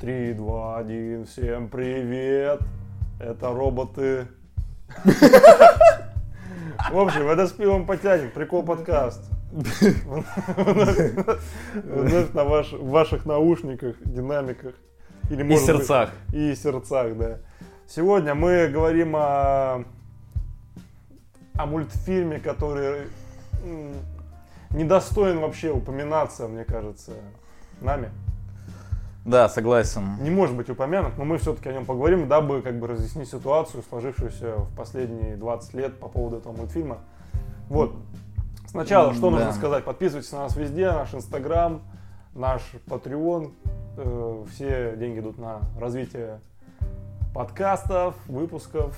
3, 2, 1, всем привет! Это роботы. В общем, это с пивом потянет, прикол подкаст. Вновь на ваших наушниках, динамиках. И сердцах. И сердцах, да. Сегодня мы говорим о мультфильме, который недостоин вообще упоминаться, мне кажется, нами. Да, согласен. Не может быть упомянут, но мы все-таки о нем поговорим, дабы как бы разъяснить ситуацию, сложившуюся в последние 20 лет по поводу этого мультфильма. Вот. Сначала, что нужно сказать? Подписывайтесь на нас везде, наш Instagram, наш Patreon. Все деньги идут на развитие подкастов, выпусков.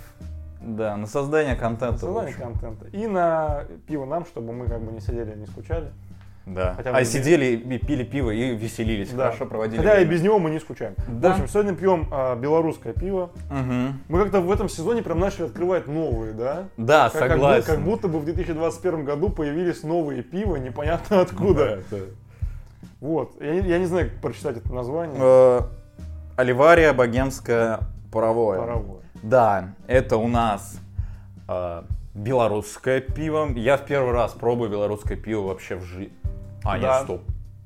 Да, на создание контента. На создание контента. И на пиво нам, чтобы мы как бы не сидели, не скучали. Да. Сидели, пили пиво и веселились, да. Хорошо проводили. Хотя время. И без него мы не скучаем. Да. В общем, сегодня пьем белорусское пиво. Угу. Мы как-то в этом сезоне прям начали открывать новые, да? Да, согласен. Как будто бы в 2021 году появились новые пива, непонятно откуда. Да, это... Вот. Я не знаю, как прочитать это название. Оливария Багемская паровое. Да, это у нас... белорусское пиво. Я в первый раз пробую белорусское пиво вообще в жизни. А, да. Нет, стоп.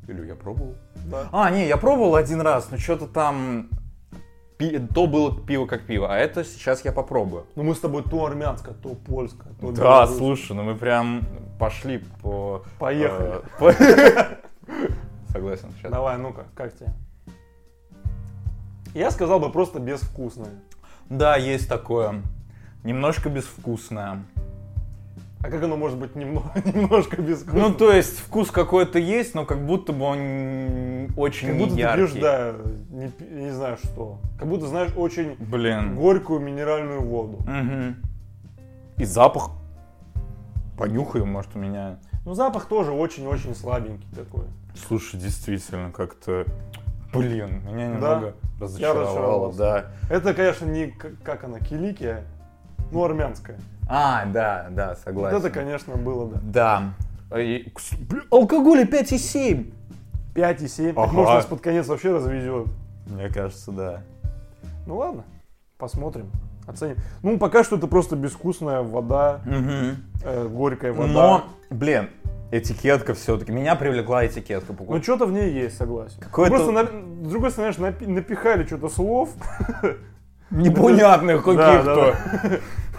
Или я пробовал? Да. Я пробовал один раз, но что-то там... То было пиво как пиво, а это сейчас я попробую. Ну мы с тобой то армянское, то польское, то белорусское. Да, слушай, ну мы прям пошли по... Поехали. Согласен. Сейчас. Давай, ну-ка, как тебе? Я сказал бы просто безвкусное. Да, есть такое. Немножко безвкусное. А как оно может быть немножко безвкусное? Ну, то есть, вкус какой-то есть, но как будто бы он очень как будто неяркий. Ты пьешь, да, не знаю что. Как будто, знаешь, очень горькую минеральную воду. Угу. И запах. Понюхаю, может, у меня... Ну, запах тоже очень-очень слабенький такой. Слушай, действительно, как-то... меня немного разочаровало. Да. Это, конечно, не как она, киликия. Ну, армянская. Да, согласен. Вот это, конечно, было, да. Да. Алкоголь 5,7. 5,7? Ага. Так, может, нас под конец вообще развезет. Мне кажется, да. Ну, ладно. Посмотрим. Оценим. Ну, пока что это просто безвкусная вода. Угу. Горькая вода. Но, этикетка все-таки. Меня привлекла этикетка. Ну, что-то в ней есть, согласен. Какое-то... Просто, с другой стороны, знаешь, напихали что-то слов... Непонятных каких-то.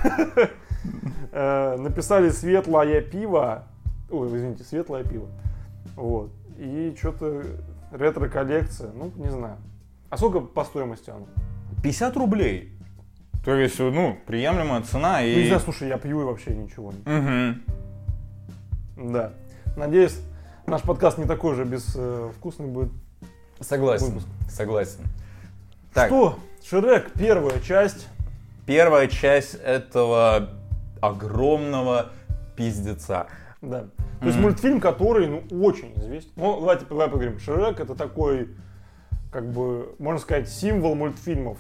Да. Написали светлое пиво. Вот. И что-то ретро-коллекция. Ну, не знаю. А сколько по стоимости оно? 50 рублей. То есть, приемлемая цена. И... Нельзя, слушай, я пью и вообще ничего не пью. Угу. Да. Надеюсь, наш подкаст не такой же безвкусный будет. Согласен. Так. Что? Шрек, первая часть. Первая часть этого огромного пиздеца. Да. То есть мультфильм, который, очень известен. Ну, давай поговорим. Шрек — это такой, как бы, можно сказать, символ мультфильмов.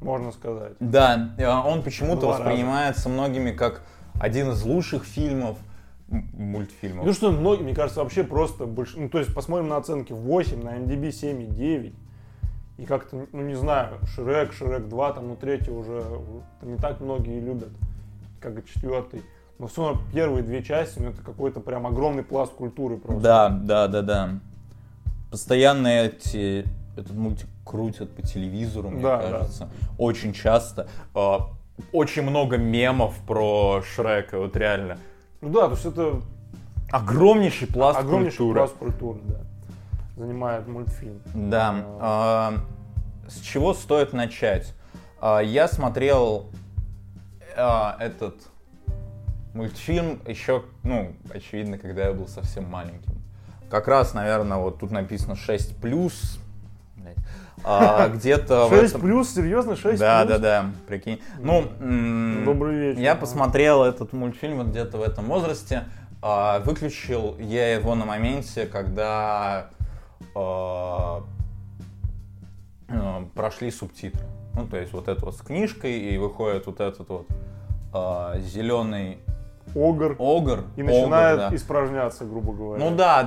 Можно сказать. Да, он почему-то воспринимается многими как один из лучших фильмов. Мультфильмов. Ну что, многие, мне кажется, вообще просто больше. Ну, то есть, посмотрим на оценки 8, на IMDb 7,9. И как-то, не знаю, Шрек 2, третий уже не так многие любят, как и четвертый. Но все равно первые две части, это какой-то прям огромный пласт культуры просто. Да. Постоянно этот мультик крутят по телевизору, мне кажется. Да. Очень часто. Очень много мемов про Шрека, реально. Ну да, то есть это... Огромнейший пласт культуры, да. Занимает мультфильм. Да. С чего стоит начать? Я смотрел этот мультфильм еще, очевидно, когда я был совсем маленьким. Как раз, наверное, вот тут написано 6+. Где-то 6+? Серьезно? 6+? Да, прикинь. Добрый вечер. Я посмотрел этот мультфильм вот где-то в этом возрасте. Выключил я его на моменте, когда... прошли субтитры. Ну, то есть, это с книжкой, и выходит этот зеленый огр. И начинает испражняться, грубо говоря. Ну да.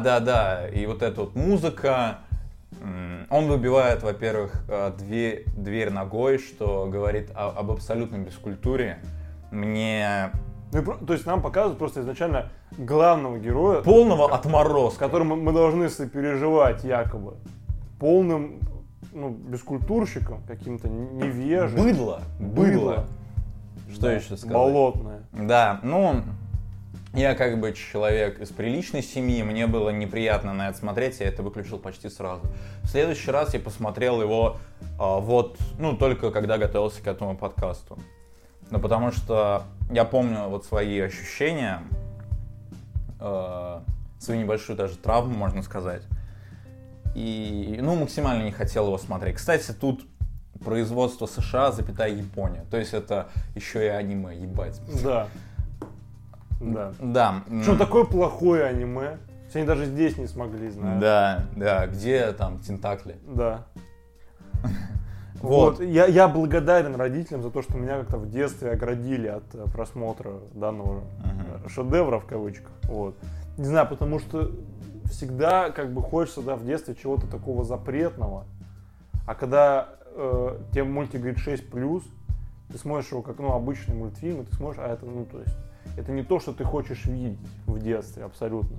И эта музыка, Он выбивает, во-первых, дверь ногой, что говорит об абсолютной бескультуре. Мне... То есть нам показывают просто изначально главного героя... Полного отморозка. Которым мы должны сопереживать якобы. Полным, бескультурщиком, каким-то невежим. Быдло. Что еще сказать? Болотное. Да, я как бы человек из приличной семьи, мне было неприятно на это смотреть, я это выключил почти сразу. В следующий раз я посмотрел его только когда готовился к этому подкасту. Ну, потому что я помню свои ощущения, свою небольшую даже травму, можно сказать. И, максимально не хотел его смотреть. Кстати, тут производство США, Япония. То есть это еще и аниме, ебать. Да. Что такое плохое аниме? Они даже здесь не смогли, знаешь. Да, где там тентакли? Да. Вот. Я благодарен родителям за то, что меня как-то в детстве оградили от просмотра данного шедевра в кавычках. Вот. Не знаю, потому что всегда хочется в детстве чего-то такого запретного. А когда тебе мультик говорит 6+, ты смотришь его как обычный мультфильм, и ты смотришь, а это это не то, что ты хочешь видеть в детстве, абсолютно.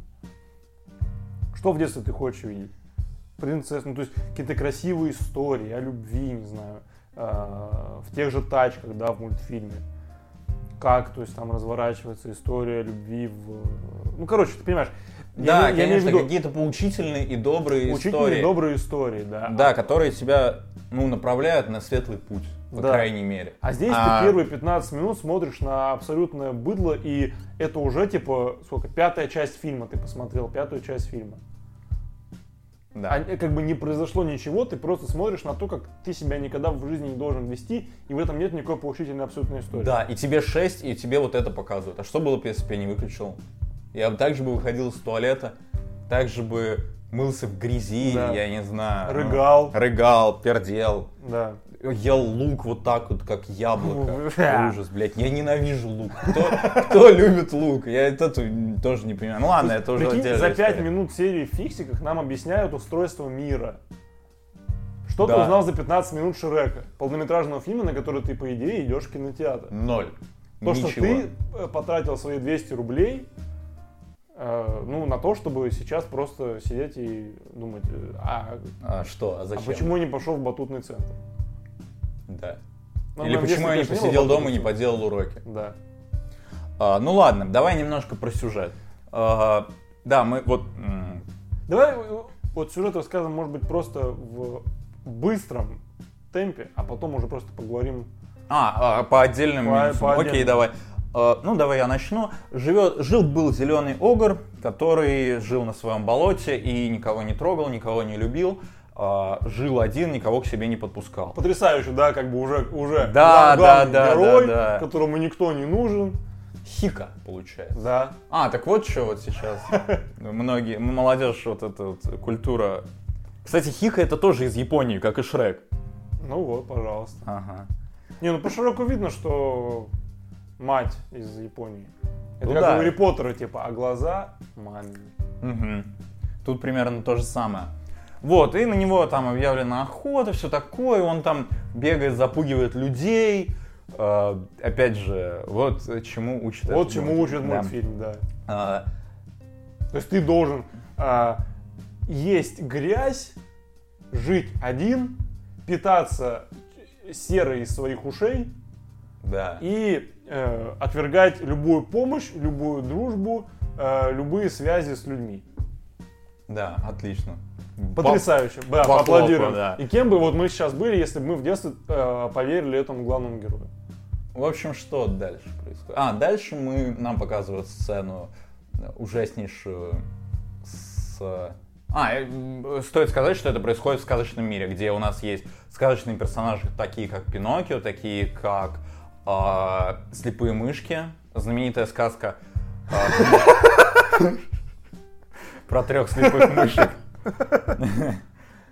Что в детстве ты хочешь видеть? Принцесс, какие-то красивые истории о любви, не знаю, в тех же тачках, в мультфильме. Как, там разворачивается история любви в... ты понимаешь. Да, конечно, какие-то поучительные и добрые истории. Поучительные и добрые истории, да. Да, которые тебя, направляют на светлый путь. По крайней мере. А здесь ты первые 15 минут смотришь на абсолютное быдло, и это уже, пятая часть фильма ты посмотрел, Да. А, не произошло ничего, ты просто смотришь на то, как ты себя никогда в жизни не должен вести, и в этом нет никакой поучительной абсолютной истории. Да, и тебе 6, и тебе это показывают. А что было, если бы я не выключил? Я также бы выходил из туалета, также бы мылся в грязи, я не знаю. Рыгал, пердел. Да. Ел лук как яблоко. Ужас, блядь, я ненавижу лук. Кто любит лук? Я это тоже не понимаю. Ну ладно, это уже отдельная история. За 5 минут серии в фиксиках нам объясняют устройство мира. Что ты узнал за 15 минут Шрека? Полнометражного фильма, на который ты, по идее, идешь в кинотеатр. Ноль. То, что ты потратил свои 200 рублей... на то, чтобы сейчас просто сидеть и думать, зачем? А почему я не пошел в батутный центр? Да. Или почему я не посидел дома и не поделал уроки? Да. Ладно, давай немножко про сюжет. Давай сюжет рассказываем, может быть, просто в быстром темпе, а потом уже просто поговорим. По отдельным минусам. Окей, давай. Давай я начну. Жил-был зеленый огр, который жил на своем болоте и никого не трогал, никого не любил. Жил один, никого к себе не подпускал. Потрясающе, да, уже главный герой, которому никто не нужен. Хика, получается. Да. Так что сейчас многие, молодежь, культура. Кстати, Хика это тоже из Японии, как и Шрек. Пожалуйста. Ага. По Шреку видно, что... Мать из Японии. Это как у Гарри Поттера, а глаза мамины. Угу. Тут примерно то же самое. И на него там объявлена охота, все такое. Он там бегает, запугивает людей. Опять же, чему учит этот мультфильм. Чему учит мультфильм, да. То есть ты должен есть грязь, жить один, питаться серой из своих ушей. Да. И отвергать любую помощь, любую дружбу, любые связи с людьми. Да, отлично. Потрясающе. Да, поаплодируем. Да. И кем бы мы сейчас были, если бы мы в детстве поверили этому главному герою? В общем, что дальше происходит? Дальше нам показывают сцену ужаснейшую с... стоит сказать, что это происходит в сказочном мире, где у нас есть сказочные персонажи, такие как Пиноккио, такие как... «Слепые мышки», знаменитая сказка про 3 слепых мышек.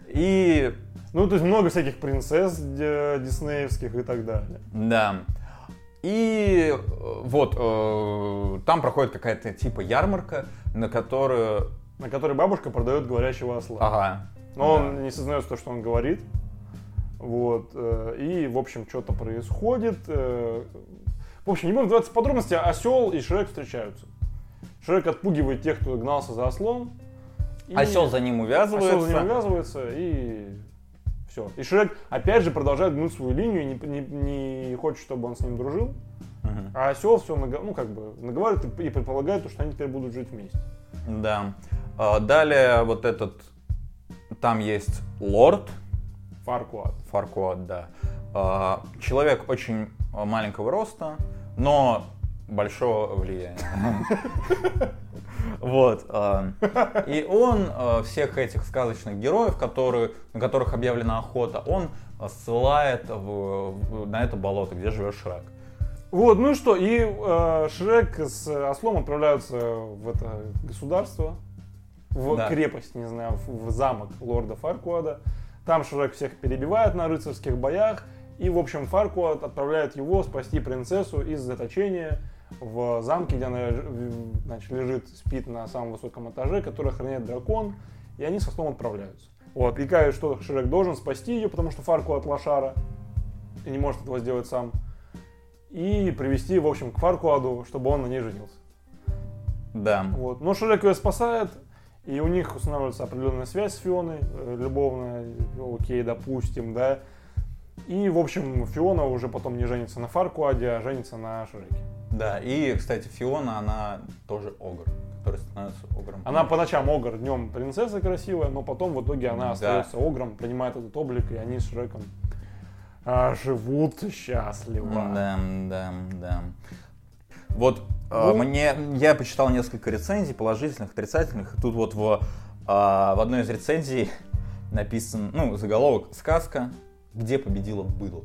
И... то есть много всяких принцесс диснеевских и так далее. Да. И там проходит какая-то ярмарка, на которой бабушка продает говорящего осла. Ага. но он не сознает то, что он говорит. Вот. И, в общем, что-то происходит. В общем, не будем вдаваться в подробности, осел и Шрек встречаются. Шрек отпугивает тех, кто гнался за ослом. Осел за ним увязывается. И все. И Шрек опять же продолжает гнуть свою линию, не хочет, чтобы он с ним дружил. Uh-huh. А осел все наговаривает и предполагает, что они теперь будут жить вместе. Да. Далее вот этот... Там есть лорд. Фаркуад. Фаркуад, да. Человек очень маленького роста, но большого влияния. Вот. И он всех этих сказочных героев, на которых объявлена охота, он ссылает на это болото, где живет Шрек. Вот, ну и что, и Шрек с ослом отправляются в это государство, крепость, не знаю, в замок лорда Фаркуада. Там Шрек всех перебивает на рыцарских боях. И, в общем, Фаркуад отправляет его спасти принцессу из заточения в замке, где она, значит, лежит, спит на самом высоком этаже, который охраняет дракон, и они со сном отправляются. Вот. И кажется, что Шрек должен спасти ее, потому что Фаркуад лошара и не может этого сделать сам, и привести, в общем, к Фаркуаду, чтобы он на ней женился. Да. Вот. Но Шрек ее спасает, и у них устанавливается определенная связь с Фионой, любовная, окей, допустим, да. И, в общем, Фиона уже потом не женится на Фаркуаде, а женится на Шреке. Да, и, кстати, Фиона, она тоже огр, который становится огром. Она по ночам огр, днем принцесса красивая, но потом в итоге она остается огром, принимает этот облик, и они с Шреком живут счастливо. Да. Вот я почитал несколько рецензий, положительных, отрицательных. Тут вот в одной из рецензий написан, заголовок «Сказка». Где победило быдло.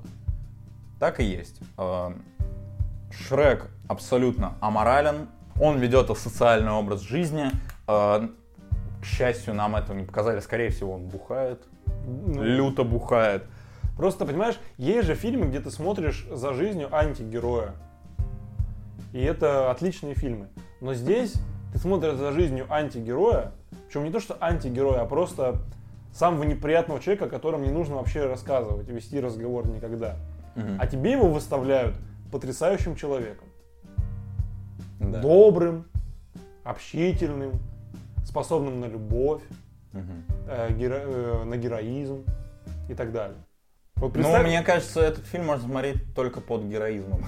Так и есть. Шрек абсолютно аморален. Он ведет асоциальный образ жизни. К счастью, нам этого не показали. Скорее всего, он бухает. Люто бухает. Просто, понимаешь, есть же фильмы, где ты смотришь за жизнью антигероя. И это отличные фильмы. Но здесь ты смотришь за жизнью антигероя. Причем не то, что антигероя, а просто... самого неприятного человека, о котором не нужно вообще рассказывать, вести разговор никогда. Mm-hmm. А тебе его выставляют потрясающим человеком. Mm-hmm. Добрым, общительным, способным на любовь, на героизм и так далее. Вот представь... мне кажется, этот фильм можно смотреть только под героизмом.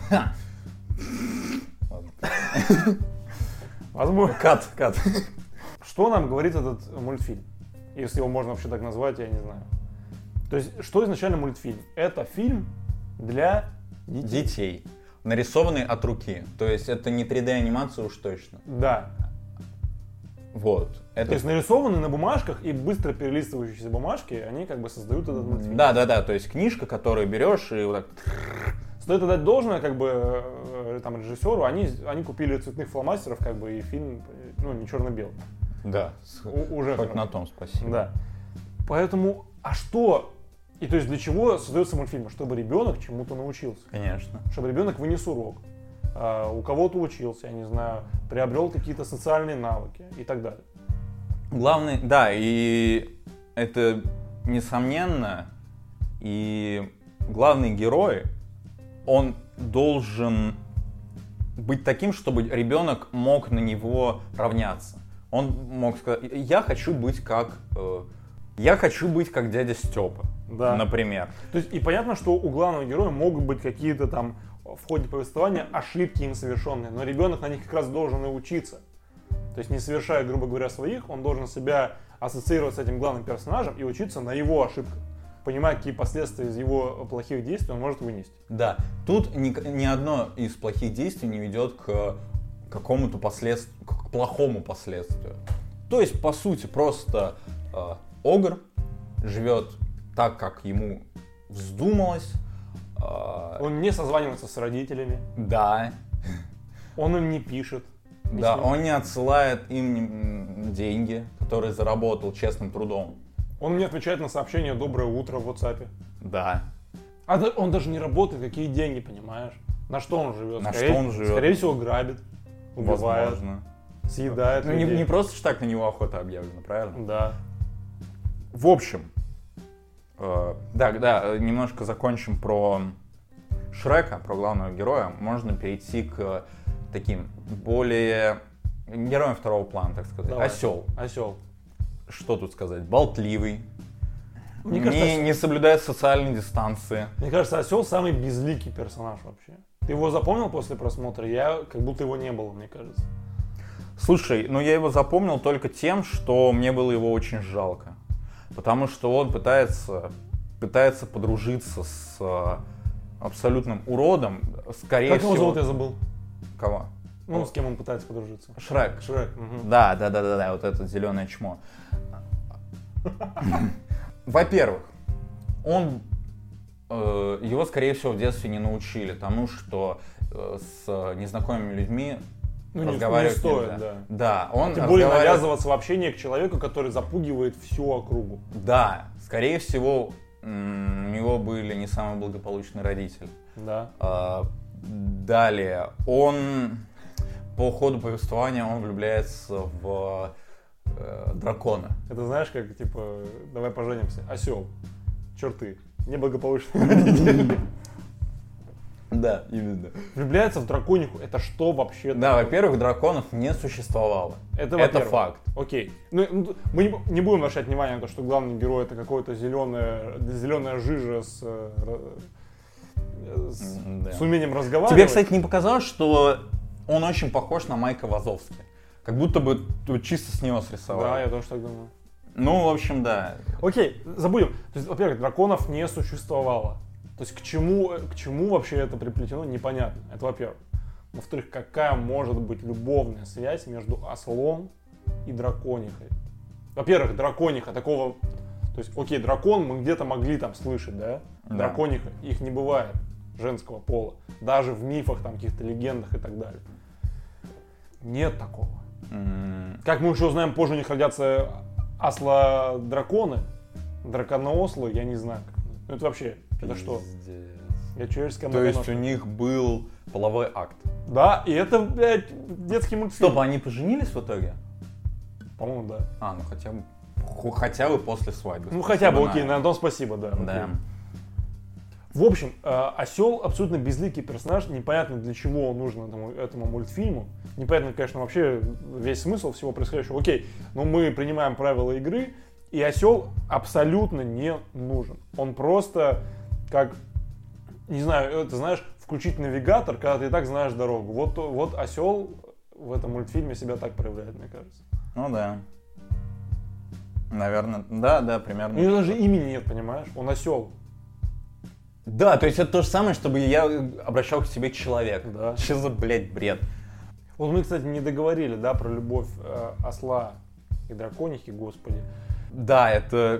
Возможно. Кат. Что нам говорит этот мультфильм? Если его можно вообще так назвать, я не знаю. То есть, что изначально мультфильм? Это фильм для детей. Нарисованный от руки. То есть, это не 3D-анимация уж точно. Да. Вот. Это... То есть, нарисованные на бумажках и быстро перелистывающиеся бумажки, они как бы создают этот мультфильм. Да. То есть, книжка, которую берешь и вот так... Стоит отдать должное, как бы, там, режиссеру. Они купили цветных фломастеров, как бы, и фильм, не черно-белый. Да, уже хоть на том спасибо. Да. Поэтому, а что? И то есть для чего создается мультфильм? Чтобы ребенок чему-то научился. Конечно. Чтобы ребенок вынес урок, у кого-то учился, я не знаю, приобрел какие-то социальные навыки и так далее. Главное, да, и это несомненно, и главный герой, он должен быть таким, чтобы ребенок мог на него равняться. Он мог сказать, я хочу быть как дядя Степа, да. Например. То есть, и понятно, что у главного героя могут быть какие-то там в ходе повествования ошибки им совершенные, но ребенок на них как раз должен и учиться. То есть, не совершая, грубо говоря, своих, он должен себя ассоциировать с этим главным персонажем и учиться на его ошибках, понимая, какие последствия из его плохих действий он может вынести. Да, тут ни одно из плохих действий не ведет к... какому-то последствию, к плохому последствию. То есть, по сути, просто огр живет так, как ему вздумалось. Он не созванивается с родителями. Да. Он им не пишет. Да, он не отсылает им деньги, которые заработал честным трудом. Он не отвечает на сообщение «Доброе утро» в WhatsApp. Да. А он даже не работает, какие деньги, понимаешь? На что он живет? Скорее всего, грабит. Убивает, возможно. Съедает людей. Не просто ж так на него охота объявлена, правильно? Да. В общем, да, немножко закончим про Шрека, про главного героя. Можно перейти к таким более героям второго плана, так сказать. Давай. Осёл. Что тут сказать? Болтливый. Мне кажется, не соблюдает социальной дистанции. Мне кажется, осёл самый безликий персонаж вообще. Ты его запомнил после просмотра? Я как будто его не было, мне кажется. Слушай, ну я его запомнил только тем, что мне было его очень жалко. Потому что он пытается подружиться с абсолютным уродом. Скорее как всего... его зовут, я забыл. Кого? Ну, с кем он пытается подружиться? Шрек. Угу. Да, вот это зеленое чмо. Во-первых, его, скорее всего, в детстве не научили тому, что с незнакомыми людьми разговаривать не стоит, нельзя. Да. Он тем более навязываться в общении к человеку, который запугивает всю округу. Да, скорее всего, у него были не самые благополучные родители. Да. Далее, он по ходу повествования он влюбляется в дракона. Это знаешь, как типа, давай поженимся, осел, черты, неблагополучные родители. Да, именно. Влюбляется в дракониху, это что вообще? Да, во-первых, драконов не существовало. Это факт. Окей. Ну, мы не будем обращать внимание на то, что главный герой это какое-то зеленая жижа с умением разговаривать. Тебе, кстати, не показалось, что он очень похож на Майка Вазовски? Как будто бы чисто с него срисовали. Да, я тоже так думаю. Ну, в общем, да. Окей, забудем. То есть, во-первых, драконов не существовало. То есть, к чему вообще это приплетено, непонятно. Это во-первых. Во-вторых, какая может быть любовная связь между ослом и драконихой? Во-первых, дракониха такого... То есть, окей, дракон мы где-то могли там слышать, да? Дракониха, их не бывает женского пола. Даже в мифах, там, каких-то легендах и так далее. Нет такого. Как мы еще узнаем, позже у них родятся осла-драконы. Драконоослы, я не знаю. Ну это вообще, это что? Я человеческая многоножка. То есть у них был половой акт. Да, и это, блядь, детский мультфильм. Стоп, они поженились в итоге? По-моему, да. А, ну хотя бы после свадьбы. Ну хотя бы, окей, на том спасибо, да. Да. В общем, осел абсолютно безликий персонаж, непонятно для чего нужно этому мультфильму, непонятно, конечно, вообще весь смысл всего происходящего. Окей, но мы принимаем правила игры, и осел абсолютно не нужен. Он просто как, не знаю, ты знаешь, включить навигатор, когда ты и так знаешь дорогу. Вот осел в этом мультфильме себя так проявляет, мне кажется. Ну да. Наверное, да, примерно. У него даже имени нет, понимаешь? Он осел. Да, то есть это то же самое, чтобы я обращал к себе человек. Да. Что за, блядь, бред? Вот мы, кстати, не договорили, да, про любовь осла и драконихи, господи. Да, это,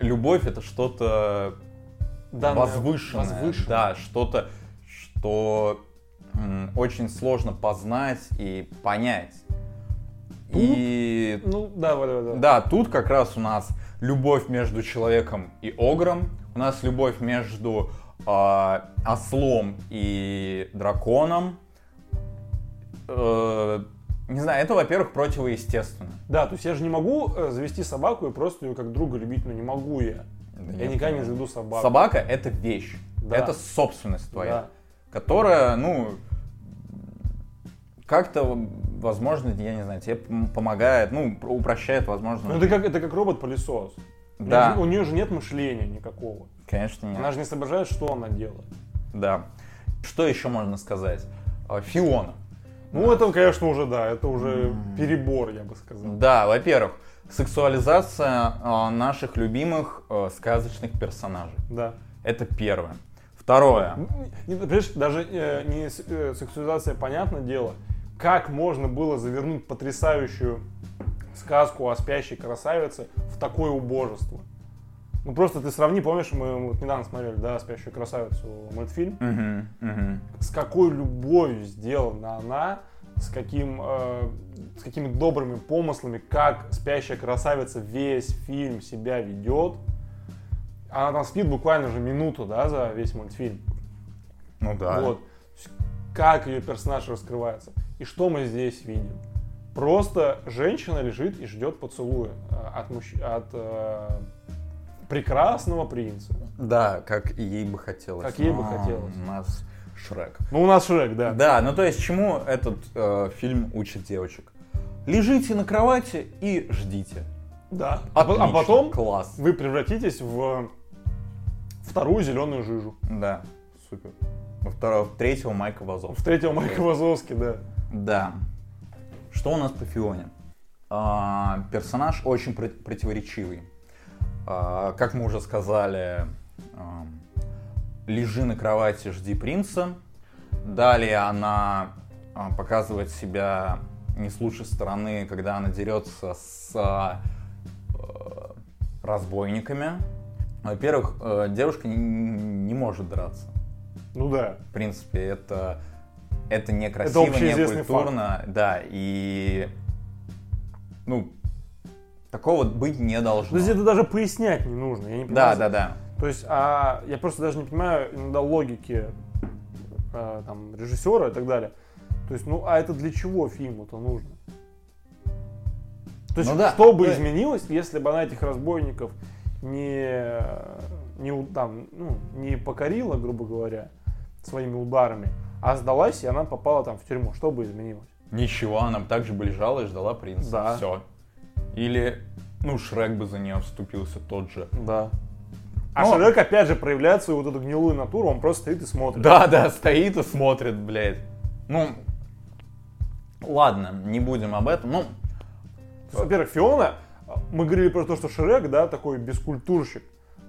любовь это что-то возвышенное. Да, что-то, что очень сложно познать и понять. И... Ну, да. Да, тут как раз у нас любовь между человеком и огром. У нас любовь между ослом и драконом. Не знаю, это, во-первых, противоестественно. Да, то есть я же не могу завести собаку и просто ее как друга любить, но не могу я. Да я никогда не заведу собаку. Собака — это вещь, да. Это собственность твоя, да. Которая, как-то, возможно, я не знаю, тебе помогает, упрощает, возможно. Это как робот-пылесос. Да. У нее же нет мышления никакого. Конечно, нет. Она же не соображает, что она делает. Да. Что еще можно сказать? Фиона. Да. Это, конечно, уже, да, это уже перебор, я бы сказал. Да, во-первых, сексуализация наших любимых сказочных персонажей. Да. Это первое. Второе. Понимаешь, даже не сексуализация, понятное дело, как можно было завернуть потрясающую сказку о спящей красавице в такое убожество. Ну просто ты сравни, помнишь, мы вот недавно смотрели, да, «Спящую красавицу» мультфильм. С какой любовью сделана она, с какими добрыми помыслами, как спящая красавица весь фильм себя ведет. Она там спит буквально же минуту, да, за весь мультфильм. Ну да. Вот. Как ее персонаж раскрывается. И что мы здесь видим? Просто женщина лежит и ждет поцелуя от прекрасного принца. Да, как ей бы хотелось. Как ей бы хотелось. У нас Шрек. Ну, у нас Шрек, да. Да, ну то есть чему этот фильм учит девочек? Лежите на кровати и ждите. Да. Отлично, а потом класс. Вы превратитесь в вторую зеленую жижу. Да, супер. В третьего Майка Вазовски. В третьего Майка Вазовски, да. Да. Что у нас по Фионе? Персонаж очень противоречивый. Как мы уже сказали, лежи на кровати, жди принца. Далее она показывает себя не с лучшей стороны, когда она дерется с разбойниками. Во-первых, девушка не может драться. Ну да. В принципе, это некрасиво, некультурно. Да, и... Ну, такого быть не должно. То есть это даже пояснять не нужно. Я не понимаю. Да. То есть я просто даже не понимаю иногда логики там, режиссера и так далее. То есть, ну, а это для чего фильму-то нужно? То есть, что бы изменилось, если бы она этих разбойников не покорила, грубо говоря, своими ударами, а сдалась, и она попала там в тюрьму. Что бы изменилось? Ничего, она бы так же бы лежала и ждала принца. Да. Все. Или, Шрек бы за нее вступился тот же. Да. Шрек опять же проявляет свою вот эту гнилую натуру, он просто стоит и смотрит. Да, стоит и смотрит, блядь. Ладно, не будем об этом. Во-первых, Фиона, мы говорили про то, что Шрек, да, такой бескультурщик.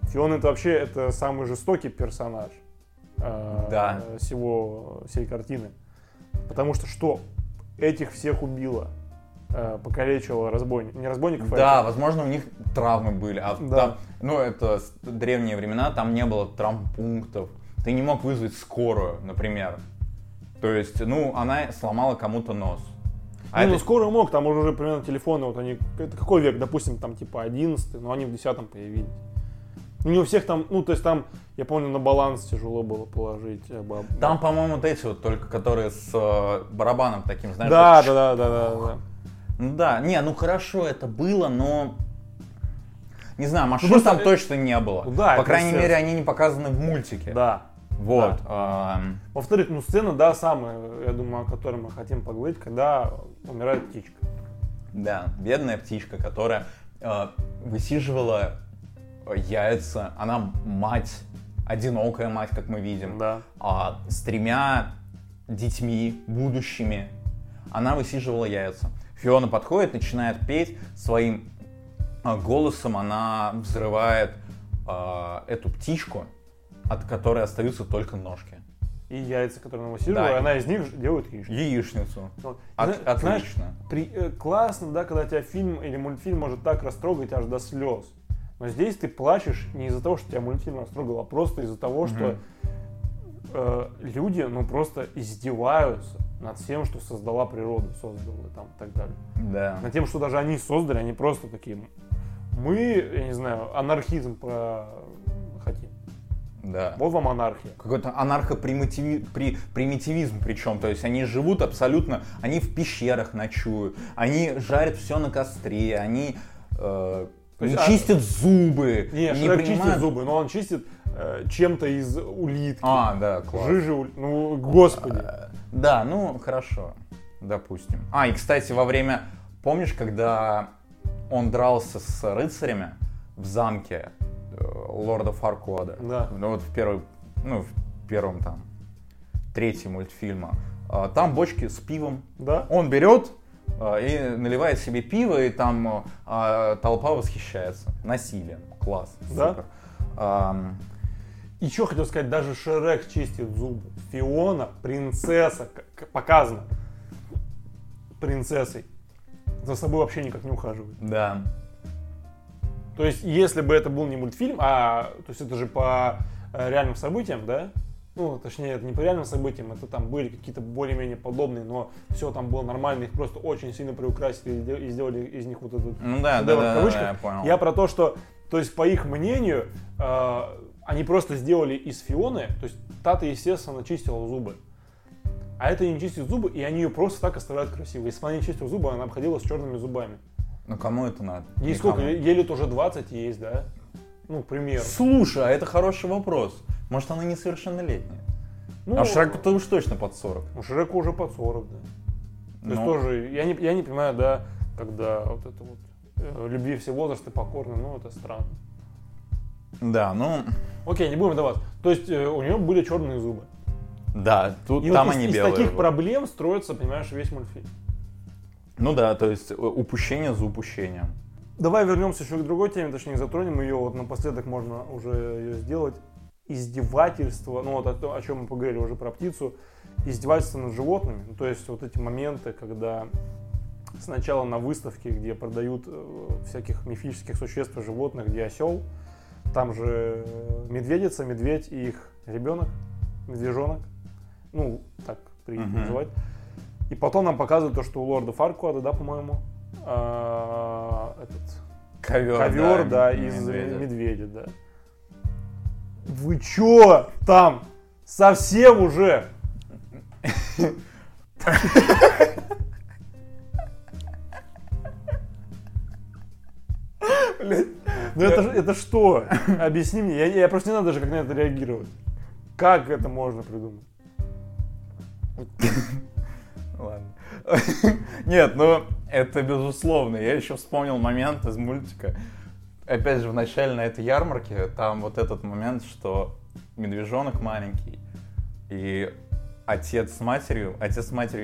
Фиона это самый жестокий персонаж. Да. Всей картины. Потому что этих всех убило, покалечило не разбойников. Да, возможно, у них травмы были. Там, это древние времена, там не было травмпунктов. Ты не мог вызвать скорую, например. То есть, она сломала кому-то нос. Скорую мог, там уже примерно телефоны, вот они, это какой век, допустим, там типа 11-й, но они в 10-м появились. Не у всех там, я помню, на баланс тяжело было положить. Там, по-моему, только которые с барабаном таким, знаешь. Да. Хорошо это было, но... Не знаю, машин там точно не было. Да, по крайней мере, они не показаны в мультике. Да. Вот. Да. Во-вторых, сцена, да, самая, я думаю, о которой мы хотим поговорить, когда умирает птичка. Да, бедная птичка, которая высиживала... яйца, она мать, одинокая мать, как мы видим, да. С 3 детьми будущими, она высиживала яйца. Фиона подходит, начинает петь, своим голосом она взрывает эту птичку, от которой остаются только ножки. И яйца, которые она высиживала, да, она из них делает яичницу. Отлично. Классно, да, когда тебя фильм или мультфильм может так растрогать аж до слез. Но здесь ты плачешь не из-за того, что тебя мультфильм растрогал, а просто из-за того, что люди, просто издеваются над всем, что создала природа, и так далее. Да. Над тем, что даже они создали, они просто такие... Мы, я не знаю, анархизм хотим. Да. Вот вам анархия. Какой-то анархопримитивизм причем. То есть они живут абсолютно... Они в пещерах ночуют, они жарят все на костре, они... чистит зубы. Нет, не Шрек чистит зубы, но он чистит чем-то из улитки. Да, класс. Жижи улитки. Господи. Да, хорошо. Допустим. И, кстати, во время... Помнишь, когда он дрался с рыцарями в замке лорда Фаркуада? Да. В первом 3-м мультфильма. Там бочки с пивом. Да. Он берет... и наливает себе пиво, и там толпа восхищается. Насилие. Класс. Да? Супер. И что хотел сказать, даже Шрек чистит зубы. Фиона, принцесса, показана принцессой, за собой вообще никак не ухаживает. Да. То есть, если бы это был не мультфильм, то есть это же по реальным событиям, да? Точнее, это не по реальным событиям, это там были какие-то более-менее подобные, но все там было нормально, их просто очень сильно приукрасили и сделали из них вот этот... я понял. Я про то, что, то есть, по их мнению, они просто сделали из Фионы, то есть, Тата, естественно, чистила зубы. А это не чистит зубы, и они ее просто так оставляют красивой. Если бы она не чистила зубы, она обходилась с черными зубами. Ну кому это надо? Ей никому. Сколько? Ей лет уже 20 есть, да? Ну, к примеру. Слушай, а это хороший вопрос. Может, она несовершеннолетняя? Ну, а Шреку-то уж точно под 40. У Шреку уже под 40, да. То есть тоже, я не понимаю, да, когда вот это вот любви все возрасты покорны, ну это странно. Да, ну... Окей, не будем давать. То есть у нее были черные зубы. Да, тут и там вот они из белые. Из таких проблем строится, понимаешь, весь мультфильм. Ну да, то есть упущение за упущением. Давай вернемся еще к другой теме, точнее затронем ее, вот напоследок можно уже ее сделать. Издевательство, ну вот о чем мы поговорили уже про птицу, издевательство над животными. Ну, то есть вот эти моменты, когда сначала на выставке, где продают всяких мифических существ и животных, где осел, там же медведица, медведь и их ребенок, медвежонок, ну так принято называть. И потом нам показывают то, что у лорда Фаркуада, да, по-моему, этот ковер, да, из медведя, да. Вы чё там? Совсем уже? Блядь. Ну это что? Объясни мне. Я просто не знаю даже, как на это реагировать. Как это можно придумать? Ладно. Нет, ну это безусловно. Я еще вспомнил момент из мультика. Опять же, в начале на этой ярмарке, там вот этот момент, что медвежонок маленький и отец с матерью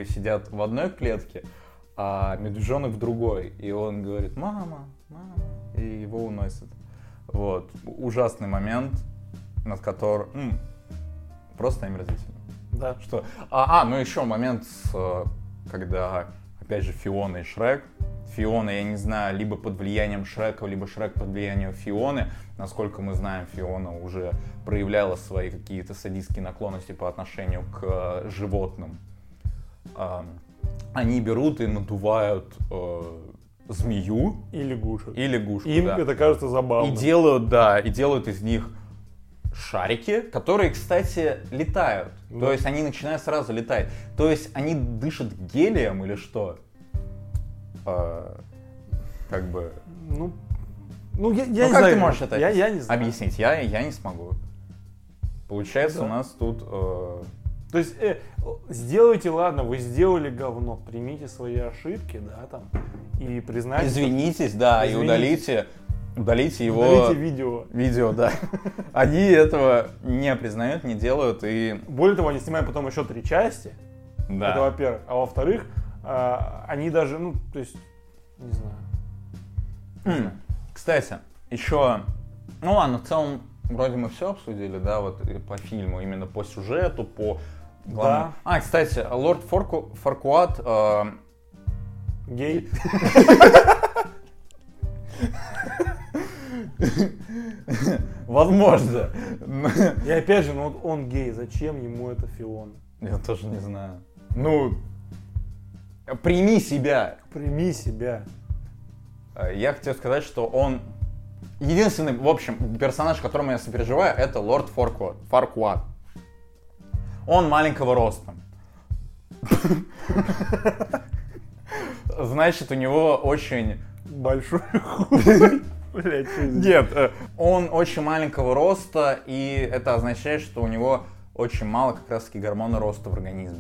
сидят в одной клетке, а медвежонок в другой. И он говорит «мама, мама», и его уносят. Вот. Ужасный момент, над которым... просто омерзительно. Да. Что... ну еще момент, когда, опять же, Фиона и Шрек. Фиона, я не знаю, либо под влиянием Шрека, либо Шрек под влиянием Фионы. Насколько мы знаем, Фиона уже проявляла свои какие-то садистские наклонности по отношению к животным. Они берут и надувают змею. И лягушек. Им да. Это кажется забавно. И делают из них шарики, которые, кстати, летают. Да. То есть они начинают сразу летать. То есть они дышат гелием или что? Как бы... я не как знаю. Ты можешь это объяснить? Я не знаю. Объяснить я не смогу. Получается, да. У нас тут... То есть, сделайте, ладно, вы сделали говно, примите свои ошибки, да, там, и признайте... Извинитесь, да, и удалите его... Удалите видео. Видео, да. Они этого не признают, не делают, и... Более того, они снимают потом еще 3 части. Да. Это во-первых. А во-вторых... Они даже, не знаю. Кстати, еще, в целом, вроде мы все обсудили, да, вот по фильму, именно по сюжету, по... Да. Кстати, лорд Фаркуад... Гей. Возможно. И опять же, он гей, зачем ему это Фиона? Я тоже не знаю. Прими себя. Я хотел сказать, что он... Единственный, в общем, персонаж, которому я сопереживаю, это лорд Фаркуад. Он маленького роста. Значит, у него очень... Большой хуй. Нет, он очень маленького роста, и это означает, что у него очень мало как раз-таки гормона роста в организме.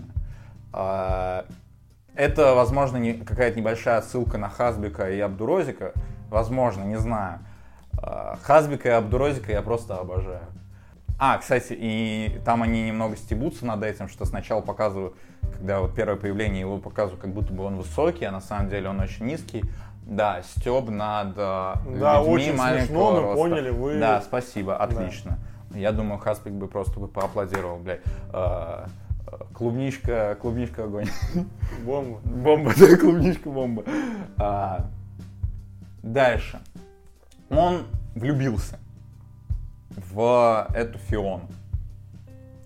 Это, возможно, какая-то небольшая отсылка на Хазбика и Абдурозика. Возможно, не знаю. Хазбика и Абдурозика я просто обожаю. Кстати, и там они немного стебутся над этим, что сначала показывают, когда вот первое появление его показывают, как будто бы он высокий, а на самом деле он очень низкий. Да, стёб над людьми очень маленького смешно, роста. Да, очень смешно, мы поняли, вы... Да, спасибо, отлично. Да. Я думаю, Хазбик бы просто поаплодировал, блядь. Клубничка, огонь. Бомба. Бомба, да, клубничка, бомба. Дальше. Он влюбился в эту Фиону.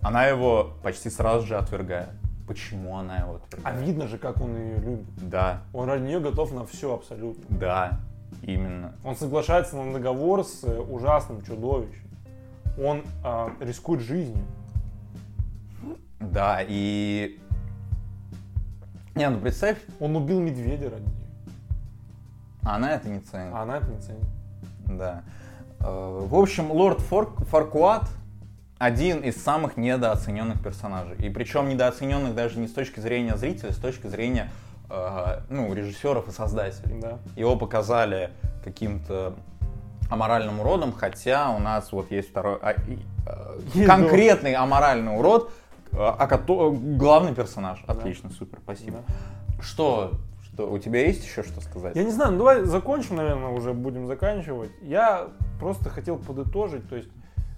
Она его почти сразу же отвергает. Почему она его отвергает? Видно же, как он ее любит. Да. Он ради нее готов на все абсолютно. Да, именно. Он соглашается на договор с ужасным чудовищем. Он рискует жизнью. Да, и... Не, ну представь... Он убил медведя ради нее. Она это не ценит. Она это не ценит. Да. В общем, лорд Фаркуад один из самых недооцененных персонажей. И причем недооцененных даже не с точки зрения зрителя, а с точки зрения режиссеров и создателей. Да. Его показали каким-то аморальным уродом, хотя у нас вот есть второй... конкретный аморальный урод, главный персонаж. Отлично, да. Супер, спасибо. Да. Что, у тебя есть еще что сказать? Я не знаю, ну давай закончим, наверное, уже будем заканчивать. Я просто хотел подытожить, то есть,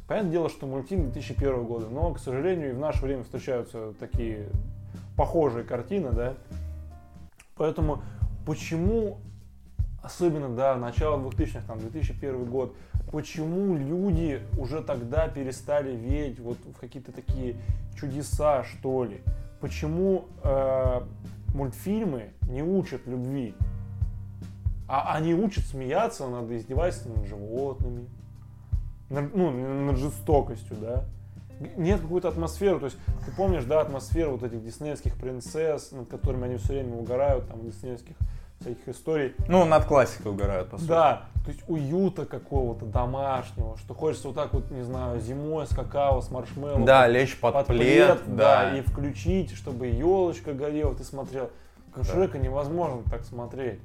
понятное дело, что мультфильм 2001 года, но, к сожалению, и в наше время встречаются такие похожие картины, да. Поэтому почему, особенно, да, начало 2000-х, там, 2001 год, почему люди уже тогда перестали верить вот в какие-то такие чудеса, что ли? Почему мультфильмы не учат любви, а они учат смеяться над издевательствами над животными, над жестокостью, да? Нет какой-то атмосферы, то есть ты помнишь, да, атмосферу вот этих диснеевских принцесс, над которыми они все время угорают, там, диснеевских всяких историй. Ну, над классикой угорают, по сути. Да, то есть уюта какого-то домашнего, что хочется вот так вот, не знаю, зимой с какао, с маршмеллоу. Да, лечь под плед, да. Да, и включить, чтобы елочка горела, ты смотрел. Как да. Шрека невозможно так смотреть.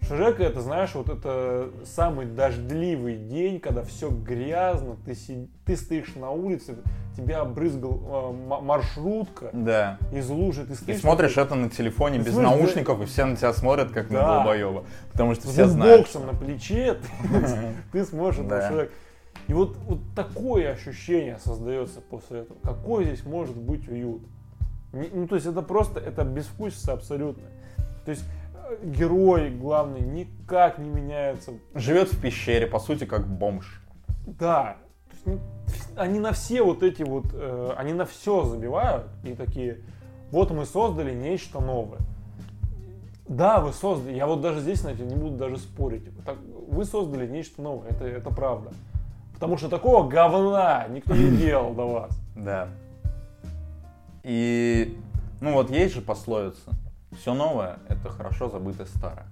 Шрека, это, знаешь, вот это самый дождливый день, когда все грязно, ты стоишь на улице, тебя обрызгал маршрутка, да. Из лужи, ты стоишь... И смотришь это на телефоне без наушников, и все на тебя смотрят, как да. на долбоеба, потому что все знают. С боксом на плече ты смотришь на Шрека. И вот такое ощущение создается после этого. Какой здесь может быть уют? Ну, то есть это просто, это безвкусица абсолютно. То есть... Герой главный никак не меняется. Живет в пещере, по сути, как бомж. Да. Они на все вот эти вот... они на все забивают и такие... Вот мы создали нечто новое. Да, вы создали. Я вот даже здесь, знаете, не буду даже спорить. Вы создали нечто новое. Это правда. Потому что такого говна никто не делал до вас. Да. И... Ну вот есть же пословица. Все новое – это хорошо забытое старое.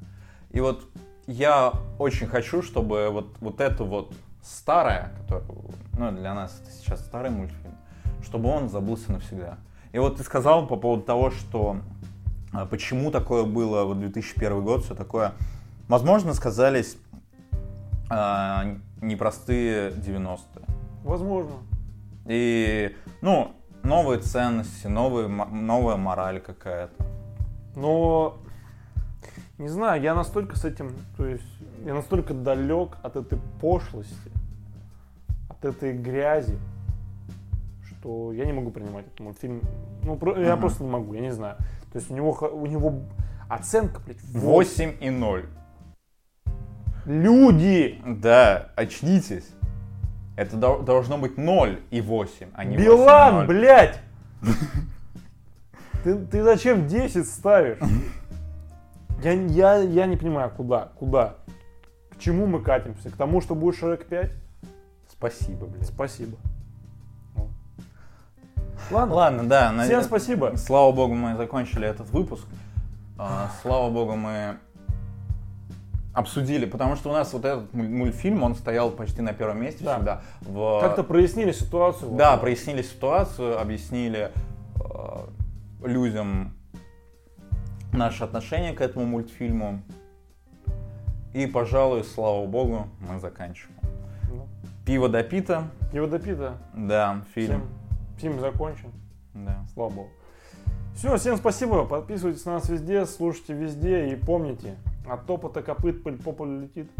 И вот я очень хочу, чтобы вот это вот старое, которое, ну, для нас это сейчас старый мультфильм, чтобы он забылся навсегда. И вот ты сказал по поводу того, что почему такое было в 2001 год, все такое. Возможно, сказались непростые 90-е. Возможно. И, ну, новые ценности, новая мораль какая-то. Но, не знаю, я настолько с этим, то есть, я настолько далек от этой пошлости, от этой грязи, что я не могу принимать этот мультфильм. Ну, я просто не могу, я не знаю. То есть у него оценка, блядь, 8,0. Люди! Да, очнитесь. Это должно быть 0,8, а не 8,0. Билан, блядь! Ты зачем 10 ставишь? Я не понимаю, куда? К чему мы катимся? К тому, что будет Шрек 5? Спасибо, блин. Спасибо. Ладно, да. Всем спасибо. Слава богу, мы закончили этот выпуск. Слава богу, мы обсудили, потому что у нас вот этот мультфильм, он стоял почти на первом месте всегда. Как-то прояснили ситуацию. Да, прояснили ситуацию, объяснили... людям наше отношение к этому мультфильму. И, пожалуй, слава богу, мы заканчиваем. Ну. Пиво допито. Пиво допито. Да, фильм. Фильм закончен. Да. Слава богу. Все, всем спасибо. Подписывайтесь на нас везде, слушайте везде и помните, от топота копыт пыль по полю летит.